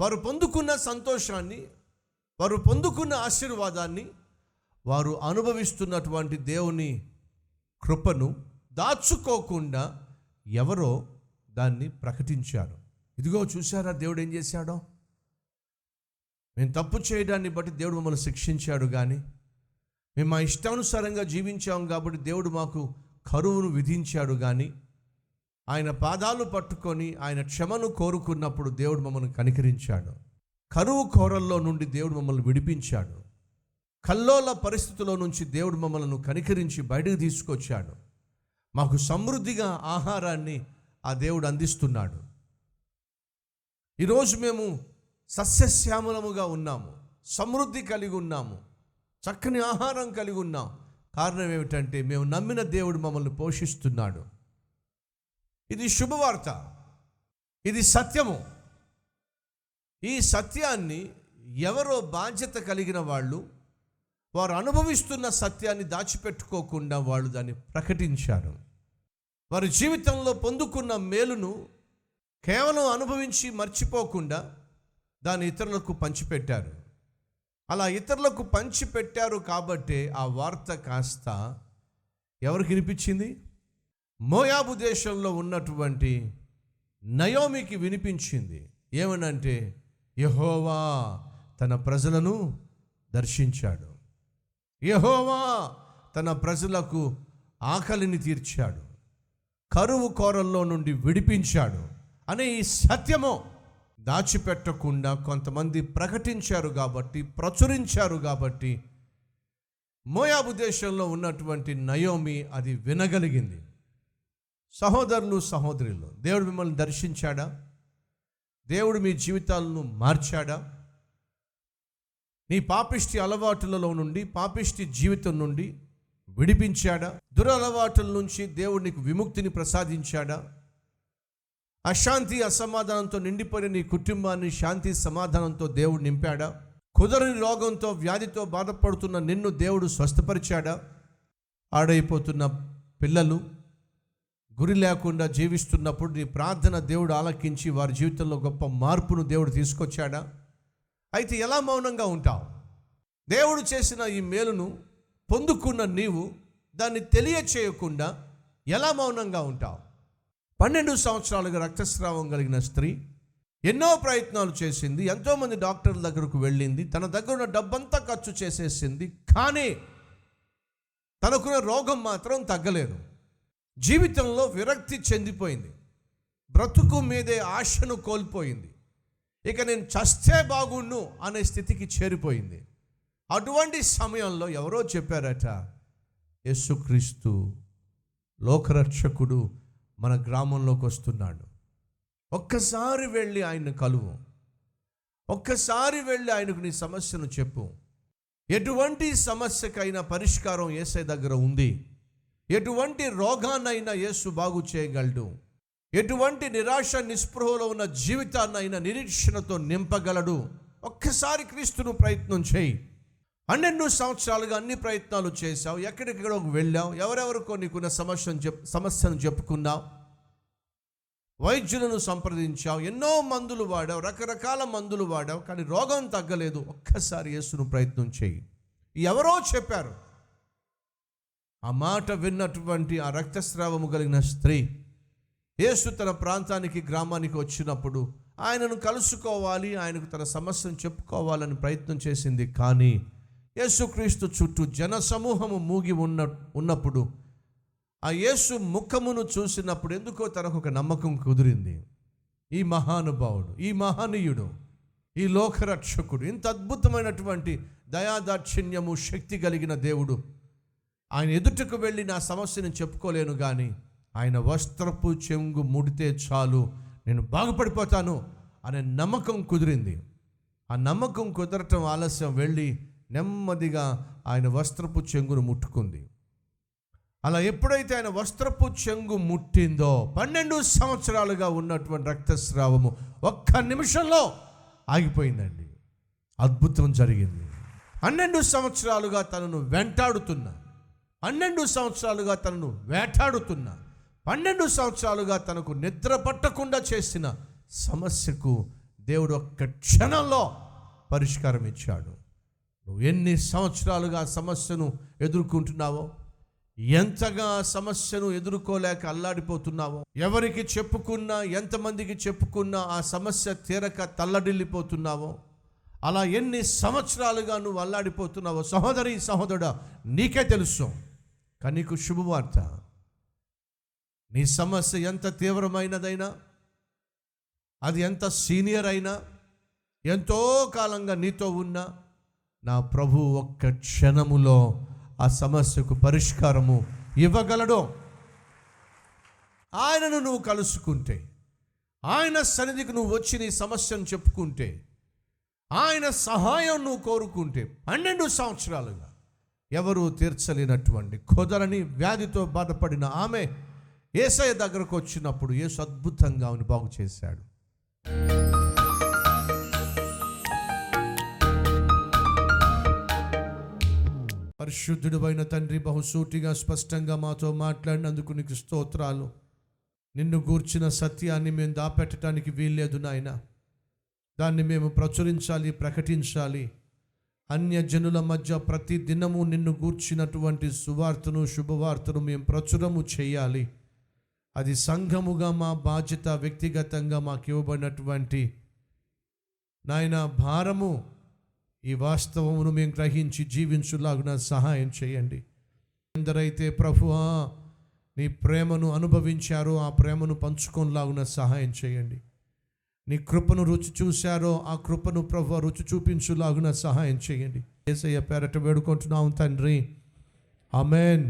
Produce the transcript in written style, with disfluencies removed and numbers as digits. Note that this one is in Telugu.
వారు పొందుకున్న సంతోషాన్ని, వారు పొందుకున్న ఆశీర్వాదాన్ని, వారు అనుభవిస్తున్నటువంటి దేవుని కృపను దాచుకోకుండా ఎవరో దాన్ని ప్రకటించారు. ఇదిగో చూసారా దేవుడు ఏం చేశాడో. మేము తప్పు చేయడాన్ని బట్టి దేవుడు మమ్మల్ని శిక్షించాడు, కానీ మేము మా ఇష్టానుసారంగా జీవించాము కాబట్టి దేవుడు మాకు కరువును విధించాడు. కానీ ఆయన పాదాలు పట్టుకొని ఆయన క్షమను కోరుకున్నప్పుడు దేవుడు మమ్మల్ని కనికరించాడు. కరువు కోరల్లో నుండి దేవుడు మమ్మల్ని విడిపించాడు. కల్లోల పరిస్థితుల్లో నుంచి దేవుడు మమ్మల్ని కనికరించి బయటకు తీసుకొచ్చాడు. మాకు సమృద్ధిగా ఆహారాన్ని ఆ దేవుడు అందిస్తున్నాడు. ఈరోజు మేము సస్యశ్యామలముగా ఉన్నాము, సమృద్ధి కలిగి ఉన్నాము, చక్కని ఆహారం కలిగి ఉన్నాం. కారణం ఏమిటంటే మేము నమ్మిన దేవుడు మమ్మల్ని పోషిస్తున్నాడు. ఇది శుభవార్త, ఇది సత్యము. ఈ సత్యాన్ని ఎవరో బాధ్యత కలిగిన వాళ్ళు వారు అనుభవిస్తున్న సత్యాన్ని దాచిపెట్టుకోకుండా వాళ్ళు దాన్ని ప్రకటించారు. వారి జీవితంలో పొందుకున్న మేలును కేవలం అనుభవించి మర్చిపోకుండా దాన్ని ఇతరులకు పంచిపెట్టారు. అలా ఇతరులకు పంచిపెట్టారు కాబట్టే ఆ వార్త కాస్త ఎవరికి వినిపించింది? మోయాబు దేశంలో ఉన్నటువంటి నయోమికి వినిపించింది. ఏమనంటే యెహోవా తన ప్రజలను దర్శించాడు, యెహోవా తన ప్రజలకు ఆకలిని తీర్చాడు, కరువు కోరల్లో నుండి విడిపించాడు అనే ఈ సత్యము దాచిపెట్టకుండా కొంతమంది ప్రకటించారు కాబట్టి, ప్రచురించారు కాబట్టి మోయాబు దేశంలో ఉన్నటువంటి నయోమి అది వినగలిగింది. సహోదరులు, సహోదరులు, దేవుడు మిమ్మల్ని దర్శించాడా? దేవుడు మీ జీవితాలను మార్చాడా? నీ పాపిష్టి అలవాటులలో నుండి, పాపిష్టి జీవితం నుండి విడిపించాడా? దురలవాటుల నుంచి దేవుడు నీకు విముక్తిని ప్రసాదించాడా? అశాంతి, అసమాధానంతో నిండిపోయిన నీ కుటుంబాన్ని శాంతి, సమాధానంతో దేవుడు నింపాడా? కుదరని రోగంతో, వ్యాధితో బాధపడుతున్న నిన్ను దేవుడు స్వస్థపరిచాడా? ఆడైపోతున్న పిల్లలు గురి లేకుండా జీవిస్తున్నప్పుడు నీ ప్రార్థన దేవుడు ఆలకించి వారి జీవితంలో గొప్ప మార్పును దేవుడు తీసుకొచ్చాడా? అయితే ఎలా మౌనంగా ఉంటావు? దేవుడు చేసిన ఈ మేలును పొందుకున్న నీవు దాన్ని తెలియచేయకుండా ఎలా మౌనంగా ఉంటావు? 12 సంవత్సరాలుగా రక్తస్రావం కలిగిన స్త్రీ ఎన్నో ప్రయత్నాలు చేసింది, ఎంతోమంది డాక్టర్ల దగ్గరకు వెళ్ళింది, తన దగ్గర ఉన్న డబ్బంతా ఖర్చు చేసేసింది, కానీ తనకున్న రోగం మాత్రం తగ్గలేదు. జీవితంలో విరక్తి చెందిపోయింది, బ్రతుకు మీదే ఆశను కోల్పోయింది. ఇక నేను చస్తే బాగుండు అనే స్థితికి చేరిపోయింది. అటువంటి సమయంలో ఎవరో చెప్పారట, యేసుక్రీస్తు లోకరక్షకుడు మన గ్రామంలోకి వస్తున్నాడు, ఒక్కసారి వెళ్ళి ఆయన్ను కలువు, ఒక్కసారి వెళ్ళి ఆయనకు నీ సమస్యను చెప్పు, ఎటువంటి సమస్యకైనా పరిష్కారం యేసు దగ్గర ఉంది, ఎటువంటి రోగాన్నైనా యేసు బాగు చేయగలడు, ఎటువంటి నిరాశ, నిస్పృహలో ఉన్న జీవితాన్నైనా నిరీక్షణతో నింపగలడు, ఒక్కసారి క్రీస్తును ప్రయత్నం చేయి. 12 సంవత్సరాలుగా అన్ని ప్రయత్నాలు చేశావు, ఎక్కడెక్కడో వెళ్ళావు, ఎవరెవరికో నీకున్న సమస్యను చెప్పుకున్నావు, వైద్యులను సంప్రదించావు, ఎన్నో మందులు వాడావు, రకరకాల మందులు వాడావు, కానీ రోగం తగ్గలేదు. ఒక్కసారి యేసును ప్రయత్నం చేయి. ఎవరో చెప్పారు. ఆ మాట విన్నటువంటి ఆ రక్తస్రావము కలిగిన స్త్రీ యేసు తన ప్రాంతానికి, గ్రామానికి వచ్చినప్పుడు ఆయనను కలుసుకోవాలి, ఆయనకు తన సమస్యను చెప్పుకోవాలని ప్రయత్నం చేసింది. కానీ యేసుక్రీస్తు చుట్టూ జనసమూహము మూగి ఉన్నప్పుడు ఆ యేసు ముఖమును చూసినప్పుడు ఎందుకో తనకు ఒక నమ్మకం కుదిరింది. ఈ మహానుభావుడు, ఈ మహనీయుడు, ఈ లోకరక్షకుడు, ఇంత అద్భుతమైనటువంటి దయాదాక్షిణ్యము, శక్తి కలిగిన దేవుడు, ఆయన ఎదుటకు వెళ్ళి నా సమస్యను చెప్పుకోలేను, కానీ ఆయన వస్త్రపు చెంగు ముడితే చాలు నేను బాగుపడిపోతాను అనే నమ్మకం కుదిరింది. ఆ నమ్మకం కుదరటం ఆలస్యం, వెళ్ళి నెమ్మదిగా ఆయన వస్త్రపు చెంగును ముట్టుకుంది. అలా ఎప్పుడైతే ఆయన వస్త్రపు చెంగు ముట్టిందో 12 సంవత్సరాలుగా ఉన్నటువంటి రక్తస్రావము ఒక్క నిమిషంలో ఆగిపోయిందండి. అద్భుతం జరిగింది. 12 సంవత్సరాలుగా తనను వెంటాడుతున్నా, 12 సంవత్సరాలుగా తనను వేటాడుతున్నా, 12 సంవత్సరాలుగా తనకు నిద్ర పట్టకుండా చేసిన సమస్యకు దేవుడు ఒక్క క్షణంలో పరిష్కారం ఇచ్చాడు. నువ్వు ఎన్ని సంవత్సరాలుగా సమస్యను ఎదుర్కొంటున్నావో, ఎంతగా సమస్యను ఎదుర్కోలేక అల్లాడిపోతున్నావో, ఎవరికి చెప్పుకున్నా, ఎంతమందికి చెప్పుకున్నా ఆ సమస్య తీరక తల్లడిల్లిపోతున్నావో, అలా ఎన్ని సంవత్సరాలుగా నువ్వు అల్లాడిపోతున్నావో సహోదరి సహోదరుడా నీకే తెలుసు. కానీ నీకు శుభవార్త, నీ సమస్య ఎంత తీవ్రమైనదైనా, అది ఎంత సీనియర్ అయినా, ఎంతో కాలంగా నీతో ఉన్నా, నా ప్రభు ఒక్క క్షణములో ఆ సమస్యకు పరిష్కారము ఇవ్వగలడు. ఆయనను నువ్వు కలుసుకుంటే, ఆయన సన్నిధికి నువ్వు వచ్చి నీ సమస్యను చెప్పుకుంటే, ఆయన సహాయం నువ్వు కోరుకుంటే, 12 సంవత్సరాలుగా ఎవరూ తీర్చలేనటువంటి కుదరని వ్యాధితో బాధపడిన ఆమె యేసయ్య దగ్గరకు వచ్చినప్పుడు యేసు అద్భుతంగా ఆమెను బాగు చేశాడు. పరిశుద్ధుడు అయిన తండ్రి, బహుసూటిగా స్పష్టంగా మాతో మాట్లాడినందుకు నీకు స్తోత్రాలు. నిన్ను గూర్చిన సత్యాన్ని మేము దాపెట్టడానికి వీల్లేదు నాయన. దాన్ని మేము ప్రచురించాలి, ప్రకటించాలి. అన్యజనుల మధ్య ప్రతి దినము నిన్ను గూర్చినటువంటి సువార్తను, శుభవార్తను మేము ప్రచురము చేయాలి. అది సంఘముగా మా బాధ్యత, వ్యక్తిగతంగా మాకు ఇవ్వబడినటువంటి నాయన భారము. ఈ వాస్తవమును మేము గ్రహించి జీవించులాగున సహాయం చేయండి. ఎందరైతే ప్రభువా నీ ప్రేమను అనుభవించారో ఆ ప్రేమను పంచుకొనిలాగున సహాయం చేయండి. నీ కృపను రుచి చూశారో ఆ కృపను ప్రభువా రుచి చూపించులాగున సహాయం చేయండి. యేసయ్య పేరట వేడుకుంటున్నాం తండ్రి, ఆమెన్.